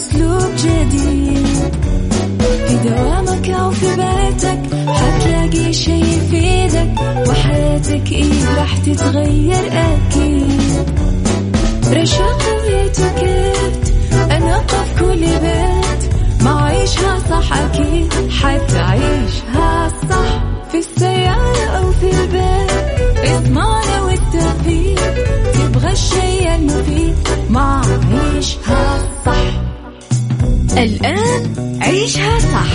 أسلوب جديد في دوامك أو في بيتك، حتلاقي شي يفيدك وحياتك إيه راح تتغير أكيد. رشاق ويتكت أنا قف كل بيت، ما عيشها صح أكيد حتعيشها صح، في السيارة أو في البيت اسمعنا والتوفيق، تبغى الشيء المفيد ما عيشها صح. الآن عيشها صح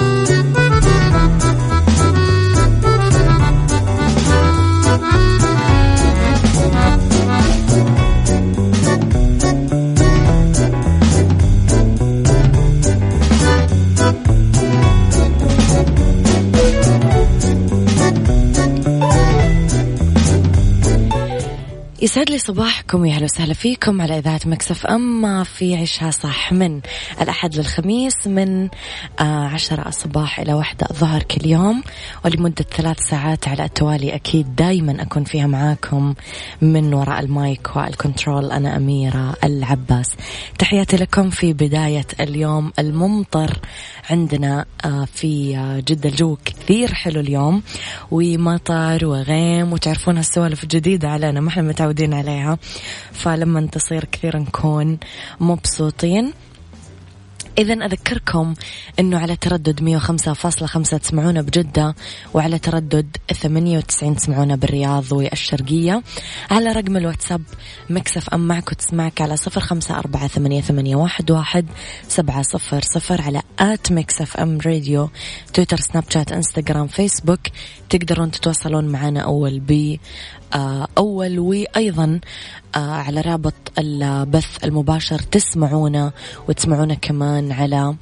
يسعد لي صباحكم، يا هلا وسهلا فيكم على إذاعة ميكس اف ام في عيشها صح، من الأحد للخميس من 10 الصباح إلى 1 الظهر كل يوم، ولمدة 3 ساعات على التوالي. أكيد دايما أكون فيها معاكم من وراء المايك والكنترول، أنا أميرة العباس. تحياتي لكم في بداية اليوم الممطر عندنا في جدة، الجو كثير حلو اليوم ومطر وغيم، وتعرفون هالسوالف الجديدة علينا ما احنا متعودين عليها، فلما تصير كثير نكون مبسوطين. إذن أذكركم أنه على تردد 105.5 تسمعونا بجدة، وعلى تردد 98 تسمعونا بالرياض والشرقية. على رقم الواتساب مكسف أم معك وتسمعك على 0548811700، على آت مكسف أم راديو، تويتر، سناب شات، إنستغرام، فيسبوك، تقدرون تتواصلون معنا أول بي أول، وأيضا على رابط البث المباشر تسمعونا، وتسمعونا كمان على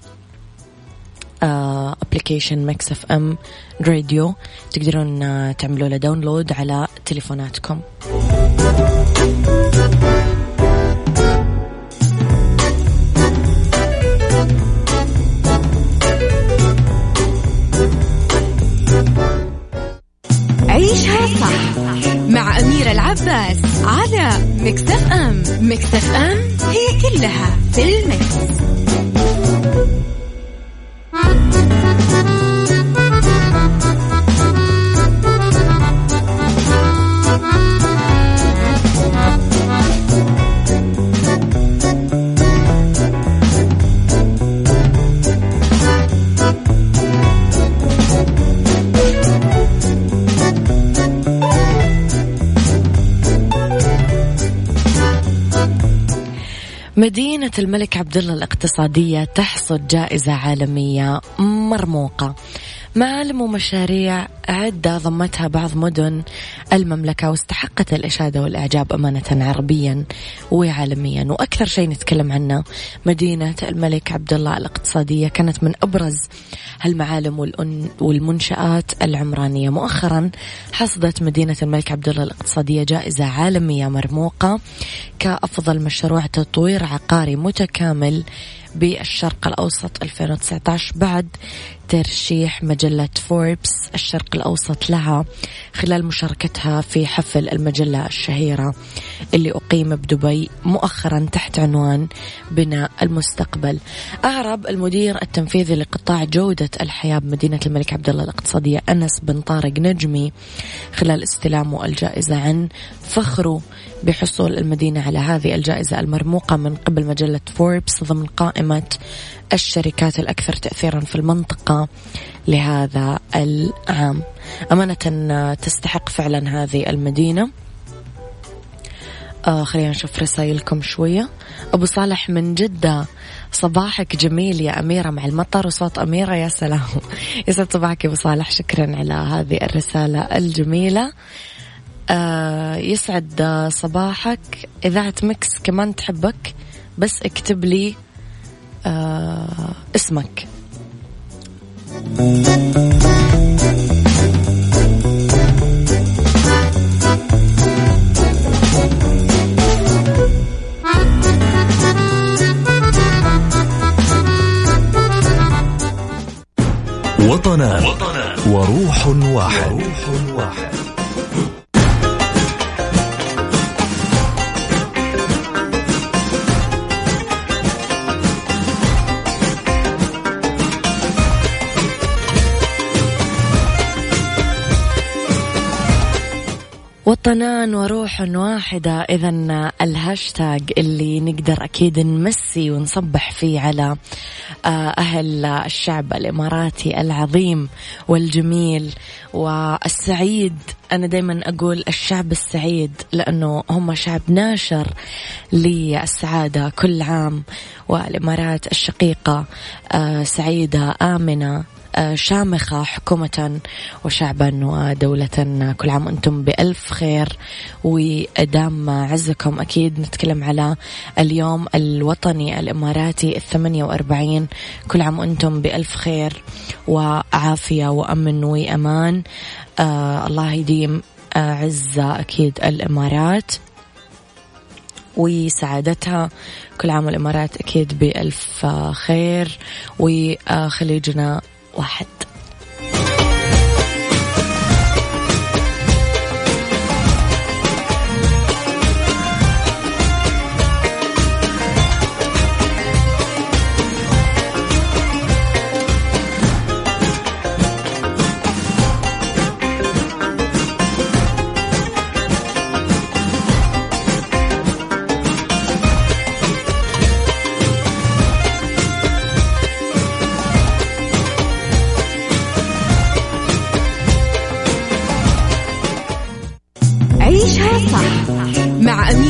أبليكيشن ميكس اف ام راديو، تقدرون تعملوا له داونلود على تليفوناتكم. عيشها صح مع أميرة العباس على ميكس اف ام. ميكس اف ام هي كلها في الميكس. مدينة الملك عبد الله الاقتصادية تحصد جائزة عالمية مرموقة، معالم ومشاريع عدة ضمتها بعض مدن المملكة، واستحقت الإشادة والإعجاب أمانة عربيا وعالميا. وأكثر شيء نتكلم عنه مدينة الملك عبد الله الاقتصادية كانت من أبرز هالمعالم والمنشآت العمرانية. مؤخرا حصدت مدينة الملك عبد الله الاقتصادية جائزة عالمية مرموقة كأفضل مشروع تطوير عقاري متكامل بالشرق الأوسط 2019، بعد ترشيح مجلة فوربس الشرق الأوسط لها خلال مشاركتها في حفل المجلة الشهيرة اللي أقيم بدبي مؤخرا تحت عنوان بناء المستقبل. أعرب المدير التنفيذي لقطاع جودة الحياة بمدينة الملك عبد الله الاقتصادية أنس بن طارق نجمي خلال استلامه الجائزة عن فخره بحصول المدينة على هذه الجائزة المرموقة من قبل مجلة فوربس ضمن قائمة الشركات الأكثر تأثيرا في المنطقة لهذا العام. أمانة تستحق فعلا هذه المدينة. خلينا نشوف رسائلكم شوية. أبو صالح من جدة، صباحك جميل يا أميرة مع المطر وصوت أميرة، يا سلام. يسعد صباحك يا أبو صالح، شكرا على هذه الرسالة الجميلة. يسعد صباحك. إذاعة ميكس كمان تحبك، بس اكتب لي اسمك. وطنا وروح وروح واحد. وطنان وروح واحدة، إذن الهاشتاج اللي نقدر أكيد نمسي ونصبح فيه على أهل الشعب الإماراتي العظيم والجميل والسعيد. أنا دايما أقول الشعب السعيد لأنه هم شعب ناشر للسعادة كل عام، والإمارات الشقيقة سعيدة آمنة شامخة حكومة وشعبا ودولة. كل عام أنتم بألف خير ودام عزكم. أكيد نتكلم على اليوم الوطني الإماراتي 48. كل عام أنتم بألف خير وعافية وأمن وأمان. الله يديم عزة أكيد الإمارات وسعادتها. كل عام الإمارات أكيد بألف خير وخليجنا واحد.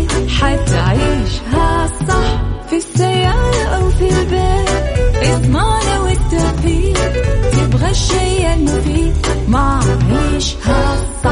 حتعيشها صح. في السيارة أو في البيت اضمعنا والتوفيق، تبغى الشي المفيد ما عيشها صح.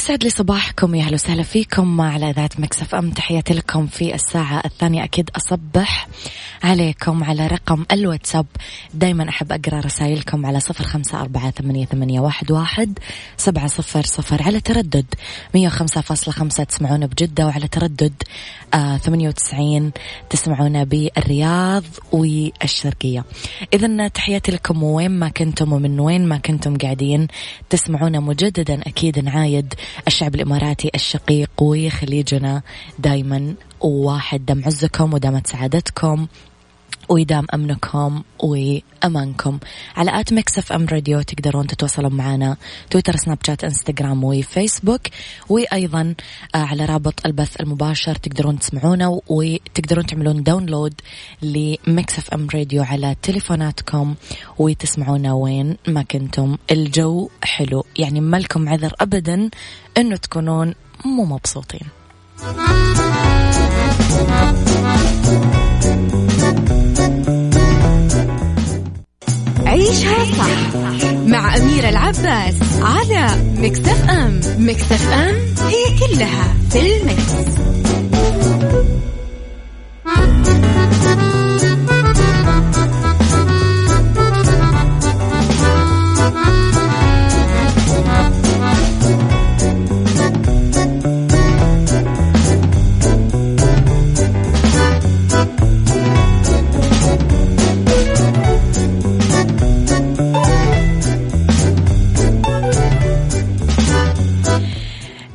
يسعد لي صباحكم، يا أهلا وسهلا فيكم على إذاعة ميكس اف ام. تحياتي لكم في الساعة الثانية. أكيد أصبح عليكم على رقم الواتساب، دايما أحب أقرأ رسائلكم على 0548811700 على تردد 105.5 تسمعونا بجدة، وعلى تردد 98 تسمعونا بالرياض والشرقية. إذن تحياتي لكم وين ما كنتم ومن وين ما كنتم قاعدين تسمعونا مجددا. أكيد نعايد الشعب الإماراتي الشقيق وخليجنا دايما واحد. دم عزكم ودامت سعادتكم ويدام أمنكم وأمانكم. على آت ميكس اف ام راديو تقدرون تتواصلون معنا، تويتر، سناب شات، انستغرام وفيسبوك، وأيضا على رابط البث المباشر تقدرون تسمعونا وتقدرون تعملون داونلود لميكس اف ام راديو على تليفوناتكم وتسمعونا وين ما كنتم. الجو حلو، يعني ما لكم عذر أبدا أنه تكونون مو مبسوطين. عيشها صح مع أميرة العباس على ميكس اف ام. ميكس اف ام هي كلها في الميكس.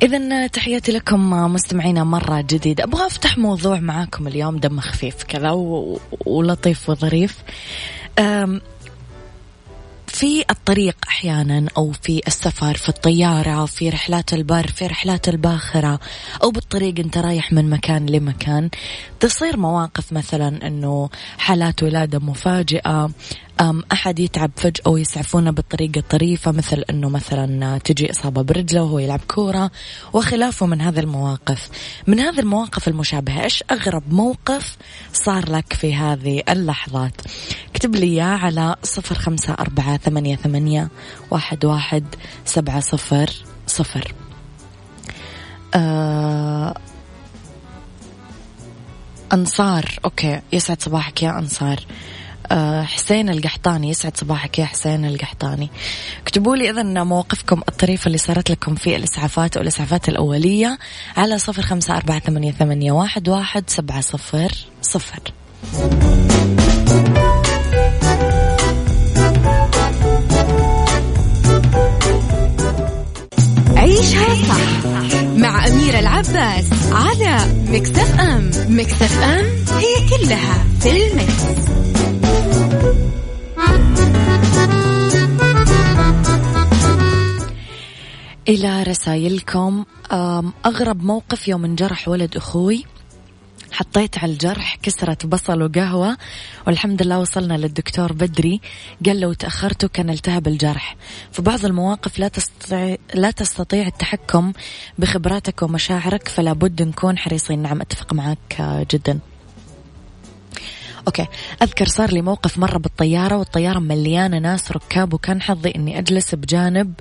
إذن تحياتي لكم مستمعينا مرة جديدة. أبغى أفتح موضوع معاكم اليوم دم خفيف كذا ولطيف وظريف. في الطريق أحيانا أو في السفر، في الطيارة، في رحلات البر، في رحلات الباخرة، أو بالطريق أنت رايح من مكان لمكان، تصير مواقف مثلا أنه حالات ولادة مفاجئة، أحد يتعب فجأة ويسعفونه بالطريقة الطريفة، مثل أنه مثلا تجي إصابة برجله وهو يلعب كورة وخلافه من هذه المواقف. من هذه المواقف المشابهة، إيش أغرب موقف صار لك في هذه اللحظات؟ اكتب لي إياه على 0548811700. أنصار، أوكي، يسعد صباحك يا أنصار. حسين القحطاني، يسعد صباحك يا حسين القحطاني. اكتبوا لي إذن مواقفكم الطريفة اللي صارت لكم في الإسعافات أو الإسعافات الأولية على 0548811700. عيشها صح مع أميرة العباس على ميكس اف ام. ميكس اف ام هي كلها في الميكس. إلى رسائلكم، أغرب موقف يوم انجرح ولد أخوي، حطيت على الجرح كسرة بصل وقهوة، والحمد لله وصلنا للدكتور بدري، قال لو تأخرته كان التهب الجرح. في بعض المواقف لا تستطيع التحكم بخبراتك ومشاعرك، فلا بد نكون حريصين. نعم، أتفق معك جدا. أوكي، أذكر صار لي موقف مرة بالطيارة، والطيارة مليانة ناس ركاب، وكان حظي أني أجلس بجانب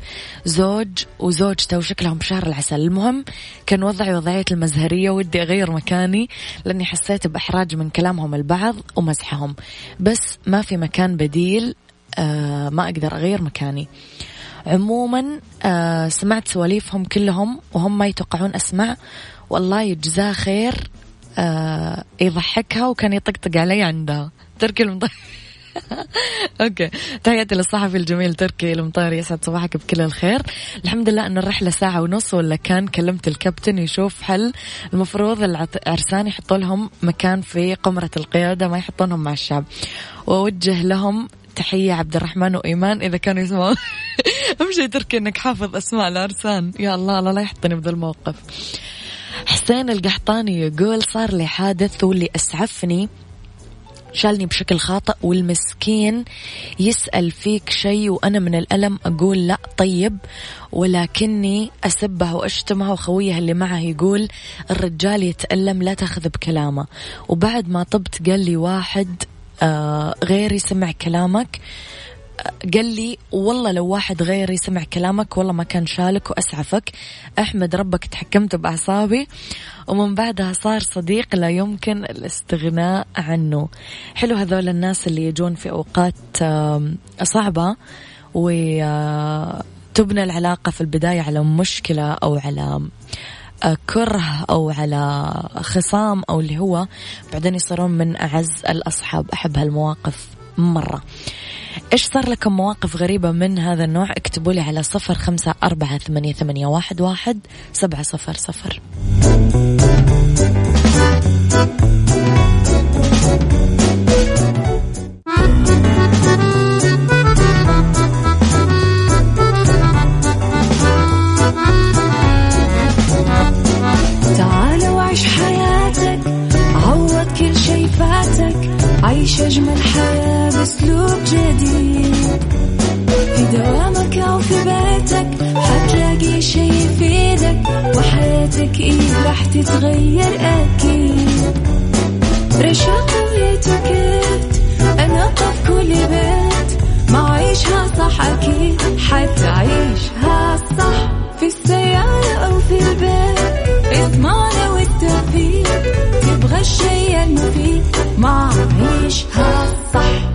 زوج وزوجته وشكلهم شهر العسل. المهم كان وضعي وضعية المزهرية، ودي أغير مكاني لأني حسيت بإحراج من كلامهم البعض ومزحهم، بس ما في مكان بديل، ما أقدر أغير مكاني. عموما سمعت سواليفهم كلهم وهم ما يتوقعون أسمع، والله يجزاه خير، يضحكها وكان يطقطق علي عندها. تركي المطاري أوكي، تحياتي للصحفي الجميل تركي المطاري، يسعد صباحك بكل الخير. الحمد لله أن الرحلة ساعة ونص ولا كان، كلمت الكابتن يشوف حل. المفروض العرسان يحطوا لهم مكان في قمرة القيادة، ما يحطونهم مع الشعب. وأوجه لهم تحية عبد الرحمن وإيمان إذا كانوا يسمعون. أهم شيء تركي أنك حافظ أسماء العرسان، يا الله لا يحطني بهذا الموقف. حسين القحطاني يقول صار لي حادث، واللي أسعفني شالني بشكل خاطئ، والمسكين يسأل فيك شيء وأنا من الألم أقول لا طيب، ولكني أسبه وأشتمه، وخويه اللي معه يقول الرجال يتألم لا تأخذ بكلامه. وبعد ما طبت قال لي واحد غيري سمع كلامك، قال لي والله لو واحد غيري سمع كلامك والله ما كان شالك وأسعفك، أحمد ربك تحكمت بأعصابي، ومن بعدها صار صديق لا يمكن الاستغناء عنه. حلو هذول الناس اللي يجون في أوقات صعبة وتبنى العلاقة في البداية على مشكلة أو على كره أو على خصام أو اللي هو بعدين يصيرون من أعز الأصحاب. أحب هالمواقف مرة. إيش صار لكم مواقف غريبة من هذا النوع؟ اكتبوا لي على 0548811700. تعالوا عيش حياتك، عوض كل شي فاتك، عيش أجمل حياة بأسلوب جديد. في دوامك أو في بيتك حتلاقي شي يفيدك، وحياتك إيه راح تتغير أكيد. رشاق ويتوكيت أنا قف كل بيت، ما عيشها صح أكيد حتعيشها صح. في السيارة أو في البيت اسمعنا والتوفيق، تبغى الشيء المفيد ما عيشها صح.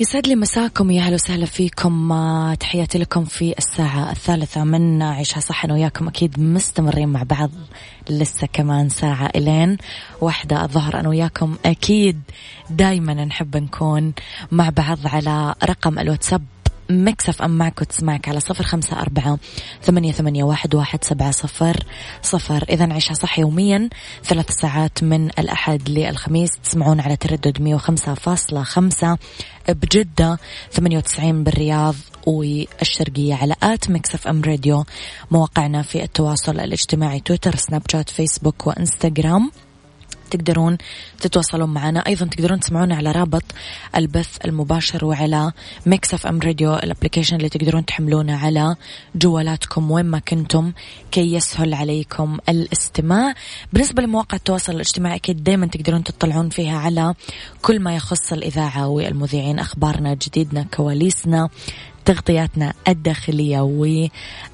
يسعد لي مساكم، يا هلا وسهلا فيكم، تحياتي لكم في الساعة الثالثة من عيشها صح. أنا وياكم أكيد مستمرين مع بعض لسه كمان ساعة إلين واحدة الظهر. أنا وياكم أكيد دايما نحب نكون مع بعض على رقم الواتساب مكسف أم معك وتسمعك على 0548811700. إذا عيشها صح يوميا 3 ساعات من الأحد للخميس، تسمعون على تردد 105.5 بجدة، 98 بالرياض والشرقية، على آت Mix FM راديو، مواقعنا في التواصل الاجتماعي تويتر سناب شات فيسبوك وإنستغرام، تقدرون تتواصلون معنا. أيضا تقدرون تسمعونا على رابط البث المباشر وعلى Mix FM راديو الابليكيشن اللي تقدرون تحملونه على جوالاتكم وين ما كنتم كي يسهل عليكم الاستماع. بالنسبة لمواقع التواصل الاجتماعي أكيد دايما تقدرون تطلعون فيها على كل ما يخص الإذاعة والمذيعين، أخبارنا، جديدنا، كواليسنا، تغطياتنا الداخلية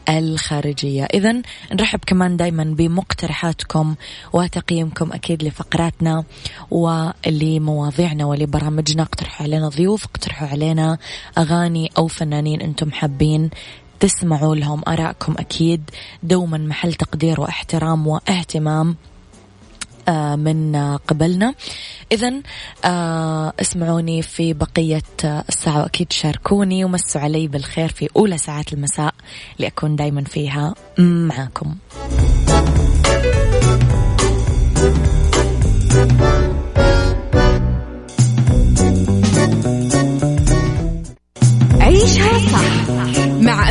والخارجية. إذن نرحب كمان دايما بمقترحاتكم وتقييمكم أكيد لفقراتنا ولمواضيعنا ولبرامجنا. اقترحوا علينا ضيوف، اقترحوا علينا أغاني أو فنانين أنتم حابين تسمعوا لهم، آراءكم أكيد دوما محل تقدير واحترام واهتمام من قبلنا. إذن اسمعوني في بقية الساعة وأكيد شاركوني ومسوا علي بالخير في أولى ساعات المساء لأكون دايما فيها معاكم. عيشها صح مع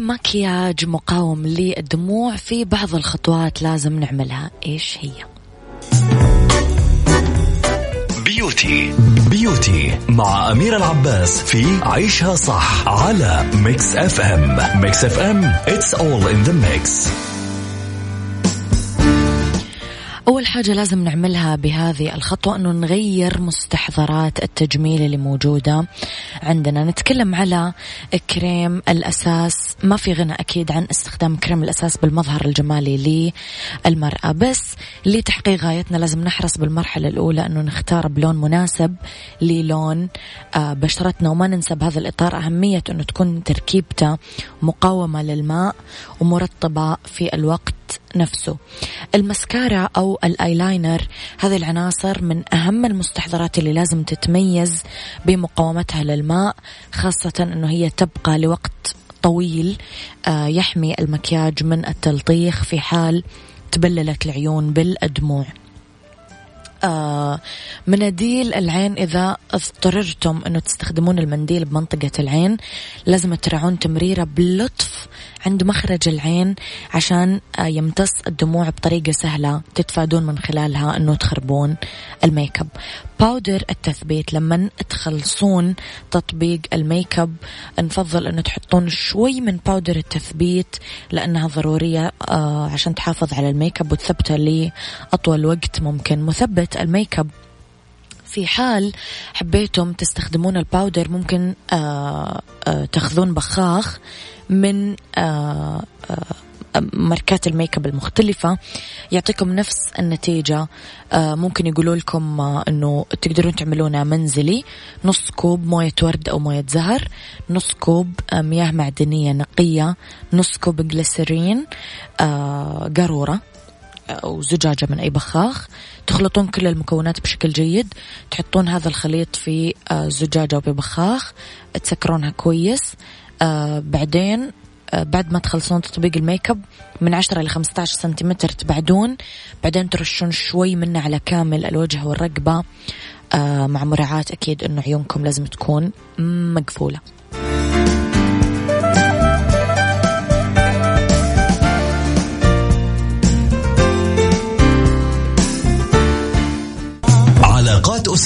مكياج مقاوم للدموع، في بعض الخطوات لازم نعملها، إيش هي؟ بيوتي مع أميرة العباس في عيشها صح على Mix FM. Mix FM It's all in the mix. أول حاجة لازم نعملها بهذه الخطوة أنه نغير مستحضرات التجميل اللي موجودة عندنا. نتكلم على كريم الأساس، ما في غنى أكيد عن استخدام كريم الأساس بالمظهر الجمالي للمرأة، بس لتحقيق غايتنا لازم نحرص بالمرحلة الأولى أنه نختار بلون مناسب للون بشرتنا، وما ننسى بهذا الإطار أهمية أنه تكون تركيبته مقاومة للماء ومرطبة في الوقت نفسه. المسكارة أو الآيلاينر، هذه العناصر من أهم المستحضرات اللي لازم تتميز بمقاومتها للماء، خاصة أنه هي تبقى لوقت طويل يحمي المكياج من التلطيخ في حال تبللت العيون بالأدموع. مناديل العين، إذا اضطررتم أنه تستخدمون المنديل بمنطقة العين لازم تراعون تمريره بلطف عند مخرج العين عشان يمتص الدموع بطريقة سهلة تتفادون من خلالها أنه تخربون الميكب. باودر التثبيت، لما تخلصون تطبيق الميكب نفضل أنه تحطون شوي من باودر التثبيت لأنها ضرورية عشان تحافظ على الميكب وتثبته لأطول وقت ممكن. مثبت الميك اب، في حال حبيتم تستخدمون الباودر ممكن تاخذون بخاخ من ماركات الميك اب المختلفة، يعطيكم نفس النتيجة. ممكن يقولوا لكم أنه تقدرون تعملونه منزلي، نص كوب موية ورد أو موية زهر، نص كوب مياه معدنية نقية، نص كوب جليسرين، قارورة أو زجاجة من أي بخاخ، تخلطون كل المكونات بشكل جيد، تحطون هذا الخليط في زجاجة أو ببخاخ، تسكرونها كويس. بعدين بعد ما تخلصون تطبيق الميكب من 10 إلى 15 سنتيمتر تبعدون، بعدين ترشون شوي منه على كامل الوجه والرقبة، مع مراعاة أكيد أنه عيونكم لازم تكون مقفولة. علاقات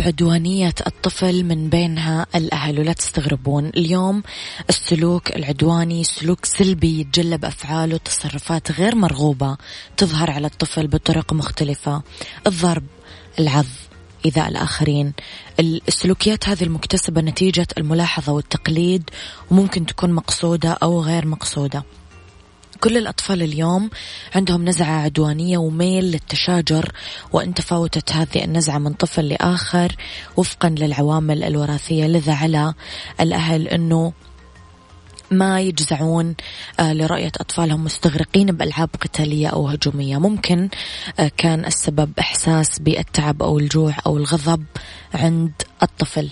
عدوانية الطفل من بينها الأهل، ولا تستغربون اليوم السلوك العدواني سلوك سلبي يتجلب أفعاله وتصرفات غير مرغوبة تظهر على الطفل بطرق مختلفة، الضرب، العض، إيذاء الآخرين. السلوكيات هذه المكتسبة نتيجة الملاحظة والتقليد، وممكن تكون مقصودة أو غير مقصودة. كل الأطفال اليوم عندهم نزعة عدوانية وميل للتشاجر، وإن تفاوتت هذه النزعة من طفل لآخر وفقا للعوامل الوراثية، لذا على الأهل أنه ما يجزعون لرؤية أطفالهم مستغرقين بألعاب قتالية أو هجومية. ممكن كان السبب إحساس بالتعب أو الجوع أو الغضب عند الطفل.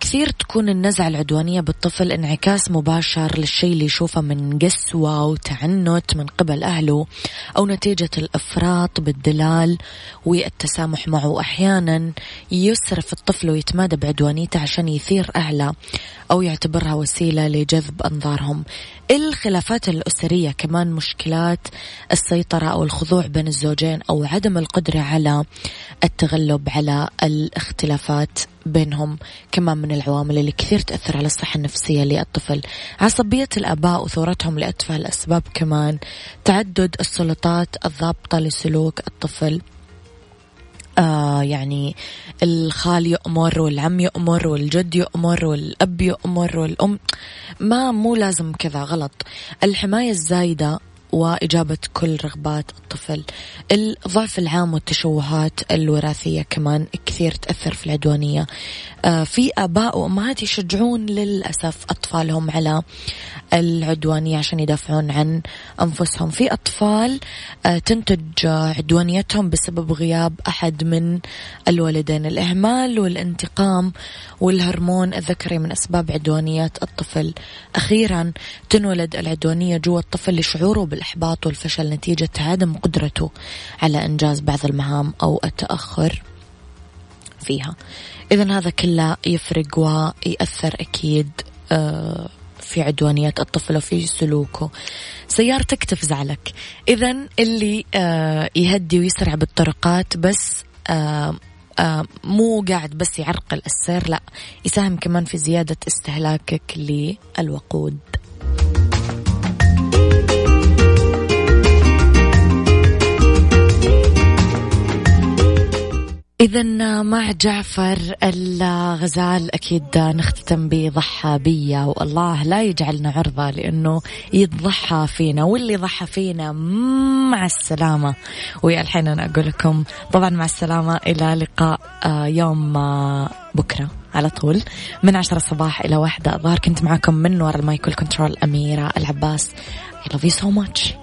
كثير تكون النزعة العدوانية بالطفل انعكاس مباشر للشيء اللي يشوفه من قسوة وتعنت من قبل أهله، أو نتيجة الإفراط بالدلال والتسامح معه. أحيانا يسرف الطفل ويتمادى بعدوانيته عشان يثير أهله أو يعتبرها وسيلة لجذب أنظارهم. الخلافات الأسرية كمان، مشكلات السيطرة أو الخضوع بين الزوجين، أو عدم القدرة على التغلب على الاختلافات بينهم، كمان من العوامل اللي كثير تأثر على الصحة النفسية للطفل. عصبية الآباء وثورتهم لأتفه الأسباب، كمان تعدد السلطات الضابطة لسلوك الطفل، يعني الخال يؤمر والعم يؤمر والجد يؤمر والأب يؤمر والأم، ما مو لازم كذا، غلط. الحماية الزايدة وإجابة كل رغبات الطفل. الضعف العام والتشوهات الوراثية كمان كثير تأثر في العدوانية. في آباء وأمهات يشجعون للأسف أطفالهم على العدوانية عشان يدافعون عن أنفسهم. في أطفال تنتج عدوانيتهم بسبب غياب أحد من الوالدين. الإهمال والانتقام والهرمون الذكري من أسباب عدوانيات الطفل. أخيرا تنولد العدوانية جوا الطفل لشعوره بالإحباط والفشل نتيجة عدم قدرته على إنجاز بعض المهام أو التأخر فيها. إذن هذا كله يفرق ويأثر أكيد في عدوانية الطفل وفي سلوكه. سيارتك تفزعلك، إذن اللي يهدي ويسرع بالطرقات بس مو قاعد بس يعرقل السير، لا يساهم كمان في زيادة استهلاكك للوقود. إذن مع جعفر الغزال أكيد نختتم بضحابية، والله لا يجعلنا عرضة لأنه يضحى فينا، واللي ضحى فينا مع السلامة. والحين أنا أقول لكم طبعا مع السلامة، إلى لقاء يوم بكرة على طول من 10 صباح إلى 1 الظهر. كنت معكم من وراء المايكل كنترول أميرة العباس. I love you so much.